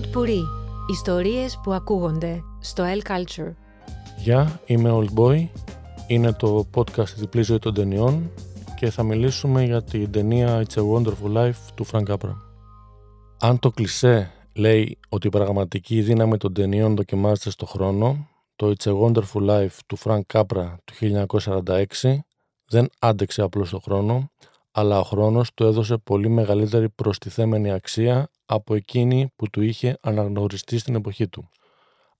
Ποτπουρί. Ιστορίες που ακούγονται στο El Culture. Γεια, είμαι Old Boy. Είναι το podcast «Η διπλή ζωή των ταινιών» και θα μιλήσουμε για την ταινία It's a Wonderful Life του Frank Capra. Αν το κλισέ λέει ότι η πραγματική δύναμη των ταινιών δοκιμάζεται στο χρόνο, το It's a Wonderful Life του Frank Capra του 1946 δεν άντεξε απλώς το χρόνο, αλλά ο χρόνος του έδωσε πολύ μεγαλύτερη προστιθέμενη αξία από εκείνη που του είχε αναγνωριστεί στην εποχή του.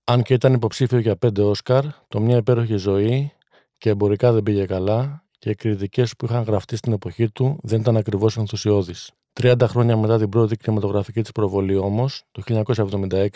Αν και ήταν υποψήφιο για 5 Όσκαρ, το «Μια υπέροχη ζωή» και εμπορικά δεν πήγε καλά και οι κριτικές που είχαν γραφτεί στην εποχή του δεν ήταν ακριβώς ενθουσιώδεις. 30 χρόνια μετά την πρώτη κινηματογραφική της προβολή όμως, το 1976,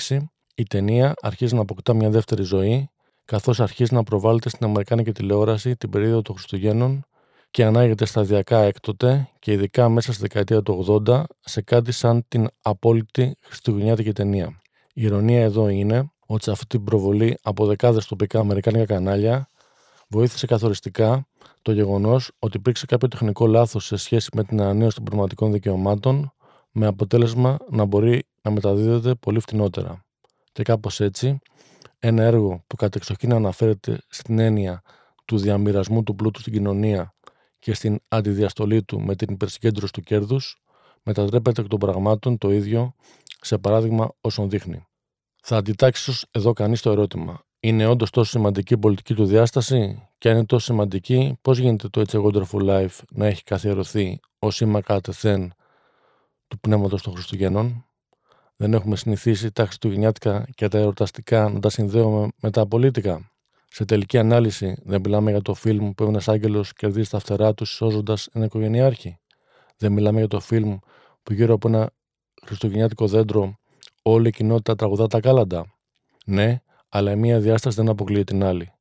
η ταινία αρχίζει να αποκτά μια δεύτερη ζωή, καθώς αρχίζει να προβάλλεται στην αμερικάνικη τηλεόραση την περίοδο των Χριστουγέννων και ανάγεται σταδιακά έκτοτε και ειδικά μέσα στη δεκαετία του 80 σε κάτι σαν την απόλυτη χριστουγεννιάτικη ταινία. Η ειρωνία εδώ είναι ότι σε αυτή την προβολή από δεκάδες τοπικά αμερικάνικα κανάλια βοήθησε καθοριστικά το γεγονός ότι υπήρξε κάποιο τεχνικό λάθος σε σχέση με την ανανέωση των πνευματικών δικαιωμάτων, με αποτέλεσμα να μπορεί να μεταδίδεται πολύ φτηνότερα. Και κάπως έτσι, ένα έργο που κατ' εξοχήν αναφέρεται στην έννοια του διαμοιρασμού του πλούτου στην κοινωνία και στην αντιδιαστολή του με την υπερσυγκέντρωση του κέρδους, μετατρέπεται εκ των πραγμάτων το ίδιο σε παράδειγμα όσων δείχνει. Θα αντιτάξει εδώ κανείς το ερώτημα: είναι όντως τόσο σημαντική η πολιτική του διάσταση? Και αν είναι τόσο σημαντική, πώς γίνεται το It's a Wonderful Life να έχει καθιερωθεί ως σήμα κατεθέν του πνεύματος των Χριστουγέννων? Δεν έχουμε συνηθίσει τα χριστουγεννιάτικα και τα εορταστικά να τα συνδέουμε με τα πολίτικα. Σε τελική ανάλυση, δεν μιλάμε για το φιλμ που ένας άγγελος κερδίζει τα φτερά του σώζοντας ένα οικογενειάρχη? Δεν μιλάμε για το φιλμ που γύρω από ένα χριστουγεννιάτικο δέντρο όλη η κοινότητα τραγουδά τα κάλαντα? Ναι, αλλά η μία διάσταση δεν αποκλείει την άλλη.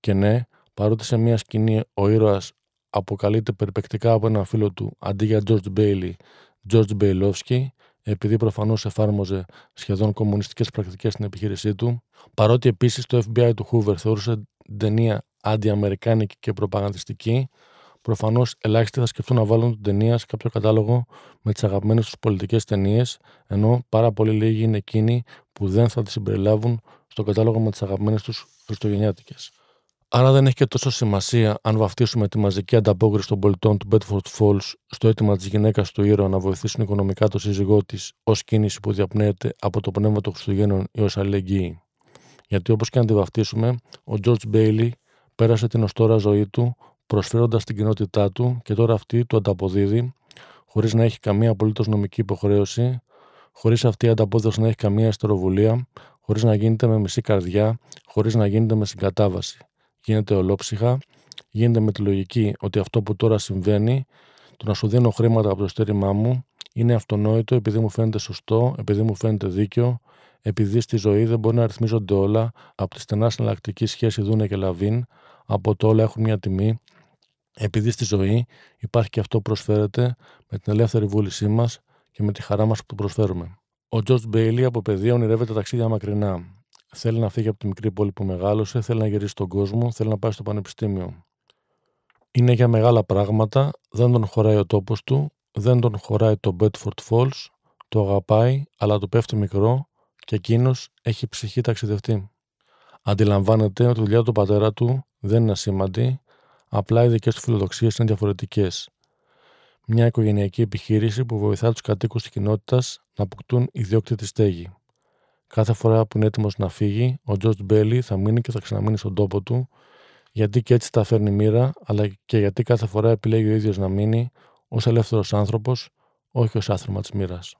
Και ναι, παρότι σε μία σκηνή ο ήρωας αποκαλείται περιπαικτικά από έναν φίλο του αντί για George Bailey, George Bailey, επειδή προφανώς εφάρμοζε σχεδόν κομμουνιστικές πρακτικές στην επιχείρησή του, παρότι επίσης το FBI του Hoover θεωρούσε την ταινία αντιαμερικάνικη και προπαγανδιστική, προφανώς ελάχιστοι θα σκεφτούν να βάλουν την ταινία σε κάποιο κατάλογο με τις αγαπημένες τους πολιτικές ταινίες, ενώ πάρα πολύ λίγοι είναι εκείνοι που δεν θα τις συμπεριλάβουν στο κατάλογο με τις αγαπημένες τους χριστουγεννιάτικες. Άρα δεν έχει και τόσο σημασία αν βαφτίσουμε τη μαζική ανταπόκριση των πολιτών του Bedford Falls στο αίτημα της γυναίκας του ήρωα να βοηθήσουν οικονομικά τον σύζυγό της ως κίνηση που διαπνέεται από το πνεύμα των Χριστουγέννων ή ως αλληλεγγύη. Γιατί όπως και αν τη βαφτίσουμε, ο George Bailey πέρασε την ως τώρα ζωή του προσφέροντας την κοινότητά του και τώρα αυτή του ανταποδίδει, χωρίς να έχει καμία απολύτως νομική υποχρέωση, χωρίς αυτή η ανταπόδοση να έχει καμία ιστεροβουλία, χωρίς να γίνεται με μισή καρδιά, χωρίς να γίνεται με συγκατάβαση. Γίνεται ολόψυχα, γίνεται με τη λογική ότι αυτό που τώρα συμβαίνει, το να σου δίνω χρήματα από το στήριμά μου, είναι αυτονόητο επειδή μου φαίνεται σωστό, επειδή μου φαίνεται δίκαιο, επειδή στη ζωή δεν μπορεί να αριθμίζονται όλα από τη στενά συναλλακτική σχέση Δούνε και Λαβίν, από το όλα έχουν μια τιμή, επειδή στη ζωή υπάρχει και αυτό που προσφέρεται με την ελεύθερη βούλησή μας και με τη χαρά μας που το προσφέρουμε. Ο George Bailey από παιδεία ονειρεύεται ταξίδια μακρινά. Θέλει να φύγει από τη μικρή πόλη που μεγάλωσε, θέλει να γυρίσει τον κόσμο, θέλει να πάει στο πανεπιστήμιο. Είναι για μεγάλα πράγματα, δεν τον χωράει ο τόπος του, δεν τον χωράει το Bedford Falls, το αγαπάει, αλλά του πέφτει μικρό και εκείνος έχει ψυχή ταξιδευτή. Αντιλαμβάνεται ότι η δουλειά του πατέρα του δεν είναι ασήμαντη, απλά οι δικές του φιλοδοξίες είναι διαφορετικές. Μια οικογενειακή επιχείρηση που βοηθά τους κατοίκους της κοινότητας να αποκτούν ιδιόκτητη στέγη. Κάθε φορά που είναι έτοιμος να φύγει, ο George Bailey θα μείνει και θα ξαναμείνει στον τόπο του, γιατί και έτσι τα φέρνει μοίρα, αλλά και γιατί κάθε φορά επιλέγει ο ίδιος να μείνει ως ελεύθερος άνθρωπος, όχι ως άθρομα της μοίρας.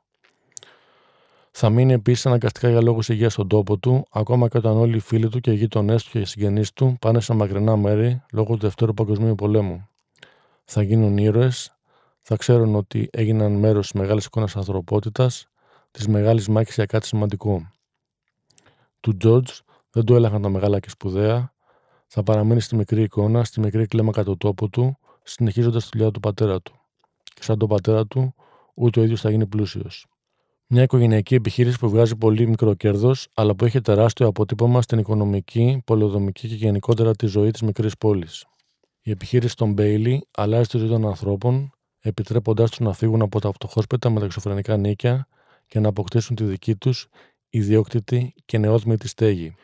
Θα μείνει επίσης αναγκαστικά για λόγους υγείας στον τόπο του, ακόμα και όταν όλοι οι φίλοι του και οι γείτονές του και οι συγγενείς του πάνε σε μακρινά μέρη λόγω του Δευτέρου Παγκοσμίου Πολέμου. Θα γίνουν ήρωες, θα ξέρουν ότι έγιναν μέρος της μεγάλης εικόνας ανθρωπότητας, της μεγάλης μάχης για κάτι σημαντικό. Του George δεν του έλαχαν τα μεγάλα και σπουδαία, θα παραμείνει στη μικρή εικόνα, στη μικρή κλίμακα του τόπου του, συνεχίζοντας τη δουλειά του πατέρα του. Και σαν τον πατέρα του, ούτε ο ίδιος θα γίνει πλούσιος. Μια οικογενειακή επιχείρηση που βγάζει πολύ μικρό κέρδος, αλλά που έχει τεράστιο αποτύπωμα στην οικονομική, πολεοδομική και γενικότερα τη ζωή της μικρής πόλης. Η επιχείρηση των Bailey αλλάζει τη ζωή των ανθρώπων, επιτρέποντάς τους να φύγουν από τα φτωχόσπετα με τα εξωφρενικά νίκια και να αποκτήσουν τη δική τους ιδιόκτητη και νεόσμητη στέγη.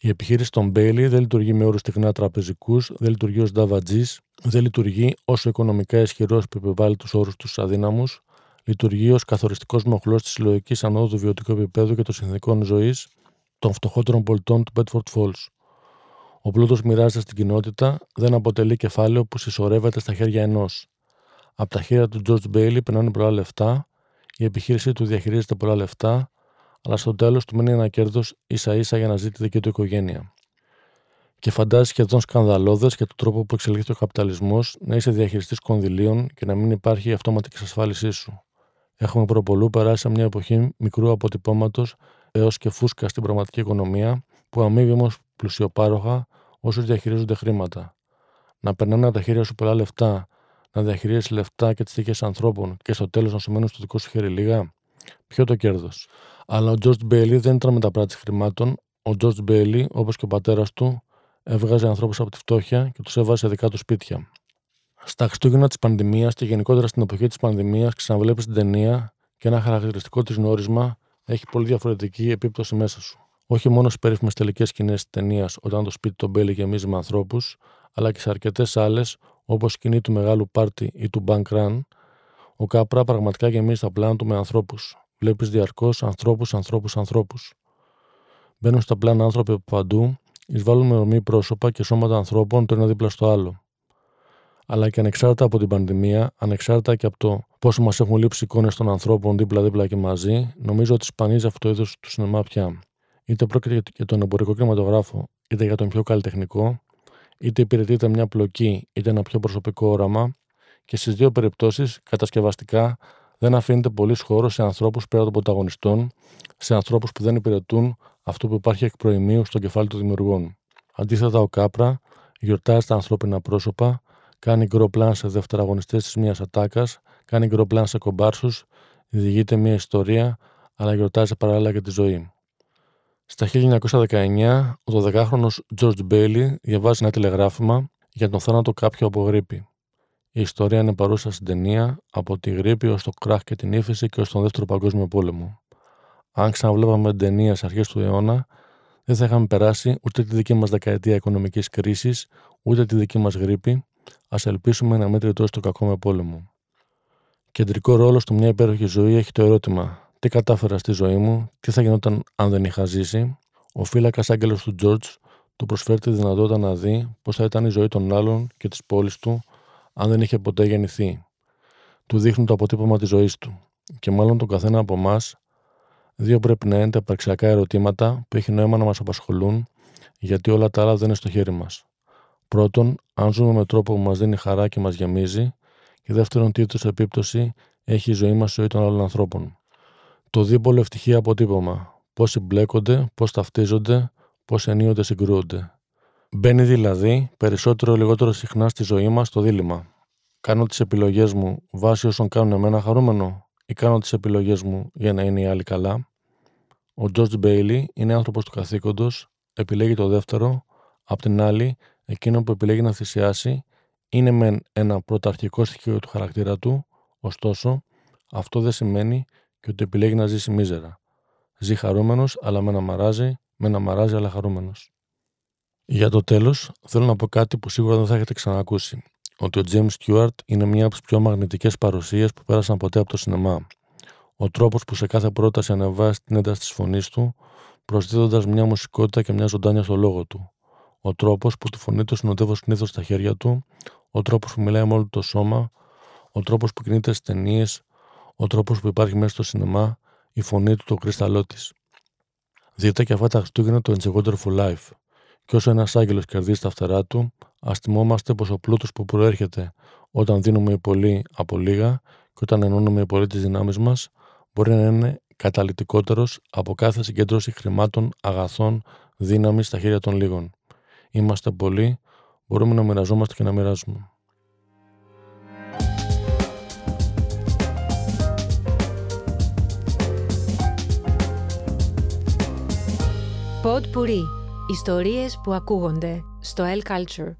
Η επιχείρηση των Bailey δεν λειτουργεί με όρους τεχνά τραπεζικούς, δεν λειτουργεί ως νταβατζής, δεν λειτουργεί όσο οικονομικά ισχυρός που επιβάλλει τους όρους τους αδύναμους, λειτουργεί ως καθοριστικός μοχλός της συλλογικής ανόδου του βιωτικού επίπεδου και των συνθηκών ζωής των φτωχότερων πολιτών του Bedford Falls. Ο πλούτος μοιράζεται στην κοινότητα, δεν αποτελεί κεφάλαιο που συσσωρεύεται στα χέρια ενός. Από τα χέρια του George Bailey περνάνε πολλά λεφτά, η επιχείρησή του διαχειρίζεται πολλά λεφτά, αλλά στο τέλος του μένει ένα κέρδος ίσα-ίσα για να ζει τη δική του οικογένεια. Και φαντάζει σχεδόν σκανδαλώδες για τον τρόπο που εξελίχθηκε ο καπιταλισμός να είσαι διαχειριστής κονδυλίων και να μην υπάρχει η αυτόματη εξασφάλισή σου. Έχουμε προπολού περάσει σε μια εποχή μικρού αποτυπώματος έως και φούσκα στην πραγματική οικονομία, που αμείβει όμως πλουσιοπάροχα όσους διαχειρίζονται χρήματα. Να περνάνε από τα χέρια σου πολλά λεφτά, να διαχειρίζεσαι λεφτά και τις τύχες ανθρώπων και στο τέλος να σου μένουν στο δικό σου χέρι λίγα. Ποιο το κέρδος? Αλλά ο George Bailey δεν ήταν μεταπράτης χρημάτων. Ο George Bailey, όπως και ο πατέρας του, έβγαζε ανθρώπους από τη φτώχεια και τους έβαζε σε δικά του σπίτια. Στα Χριστούγεννα της πανδημίας και γενικότερα στην εποχή της πανδημίας, ξαναβλέπεις την ταινία και ένα χαρακτηριστικό της νόρισμα έχει πολύ διαφορετική επίπτωση μέσα σου. Όχι μόνο στις περίφημες τελικές σκηνές της ταινίας, όταν το σπίτι των Bailey γεμίζει με ανθρώπους, αλλά και σε αρκετές άλλες, όπως σκηνή του μεγάλου πάρτι ή του bank run, ο Κάπρα πραγματικά γεμίζει τα πλάνα του με ανθρώπους. Βλέπεις διαρκώς ανθρώπους. Μπαίνουν στα πλάνα άνθρωποι από παντού, εισβάλλουν με ορμή πρόσωπα και σώματα ανθρώπων το ένα δίπλα στο άλλο. Αλλά και ανεξάρτητα από την πανδημία, ανεξάρτητα και από το πόσο μας έχουν λείψει εικόνες των ανθρώπων δίπλα-δίπλα και μαζί, νομίζω ότι σπανίζει αυτό το είδος του σινεμά πια. Είτε πρόκειται για τον εμπορικό κινηματογράφο, είτε για τον πιο καλλιτεχνικό, είτε υπηρετείται μια πλοκή, είτε ένα πιο προσωπικό όραμα, και στις δύο περιπτώσεις κατασκευαστικά δεν αφήνεται πολύς χώρος σε ανθρώπους πέρα των πρωταγωνιστών, σε ανθρώπους που δεν υπηρετούν αυτό που υπάρχει εκ προημίου στο κεφάλι των δημιουργών. Αντίθετα, ο Κάπρα γιορτάζει τα ανθρώπινα πρόσωπα, κάνει γκρο πλάν σε δευτεραγωνιστές της μιας ατάκας, κάνει γκρο πλάν σε κομπάρσους, διηγείται μια ιστορία, αλλά γιορτάζει παράλληλα και τη ζωή. Στα 1919, ο 12χρονος George Bailey διαβάζει ένα τηλεγράφημα για τον θάνατο κάποιου από γρίπη. Η ιστορία είναι παρούσα στην ταινία, από τη γρίπη ως το κράχ και την ύφεση και ως τον Δεύτερο Παγκόσμιο Πόλεμο. Αν ξαναβλέπαμε την ταινία στις αρχές του αιώνα, δεν θα είχαμε περάσει ούτε τη δική μας δεκαετία οικονομικής κρίσης, ούτε τη δική μας γρίπη. Ας ελπίσουμε να μην τριτώσει το κακό με πόλεμο. Κεντρικό ρόλο στο μια υπέροχη ζωή έχει το ερώτημα: τι κατάφερα στη ζωή μου, τι θα γινόταν αν δεν είχα ζήσει? Ο φύλακας άγγελος του George του προσφέρει τη δυνατότητα να δει πώς θα ήταν η ζωή των άλλων και της πόλης του αν δεν είχε ποτέ γεννηθεί. Του δείχνουν το αποτύπωμα της ζωής του. Και μάλλον τον καθένα από εμάς, δύο πρέπει να είναι τα υπαρξιακά ερωτήματα που έχει νόημα να μας απασχολούν, γιατί όλα τα άλλα δεν είναι στο χέρι μας. Πρώτον, αν ζούμε με τρόπο που μας δίνει χαρά και μας γεμίζει, και δεύτερον, τι είδους επίπτωση έχει η ζωή μας στη ζωή των άλλων ανθρώπων. Το δίπολο ευτυχία αποτύπωμα. Πώς συμπλέκονται, πώς ταυτίζονται, πώς ενίοτε συγκρούονται. Μπαίνει δηλαδή περισσότερο ή λιγότερο συχνά στη ζωή μας το δίλημμα: κάνω τις επιλογές μου βάσει όσων κάνουν εμένα χαρούμενο, ή κάνω τις επιλογές μου για να είναι οι άλλοι καλά? Ο George Bailey είναι άνθρωπος του καθήκοντος, επιλέγει το δεύτερο. Απ' την άλλη, εκείνο που επιλέγει να θυσιάσει είναι μεν ένα πρωταρχικό στοιχείο του χαρακτήρα του, ωστόσο αυτό δεν σημαίνει και ότι επιλέγει να ζήσει μίζερα. Ζει χαρούμενος, αλλά με να μαράζει, αλλά χαρούμενος. Για το τέλος, θέλω να πω κάτι που σίγουρα δεν θα έχετε ξανακούσει: ότι ο James Stewart είναι μία από τις πιο μαγνητικές παρουσίες που πέρασαν ποτέ από το σινεμά. Ο τρόπος που σε κάθε πρόταση ανεβάζει την ένταση της φωνής του, προσδίδοντας μια μουσικότητα και μια ζωντάνια στο λόγο του. Ο τρόπος που τη φωνή του συνοδεύω συνήθως στα χέρια του, ο τρόπος που μιλάει με όλο το σώμα, ο τρόπος που κινείται στις ταινίες, ο τρόπος που υπάρχει μέσα στο σινεμά, η φωνή του, το κρυσταλλό της. Δείτε και αυτά τα Χριστούγεννα το It's a Wonderful Life. Και όσο ένας άγγελος κερδίζει τα φτερά του, ας θυμόμαστε πως ο πλούτος που προέρχεται όταν δίνουμε οι πολλοί από λίγα και όταν ενώνουμε οι πολλοί τις δυνάμεις μας, μπορεί να είναι καταλυτικότερος από κάθε συγκέντρωση χρημάτων, αγαθών, δύναμης στα χέρια των λίγων. Είμαστε πολλοί, μπορούμε να μοιραζόμαστε και να μοιράζουμε. Pod Puri. Ιστορίες που ακούγονται στο L Culture.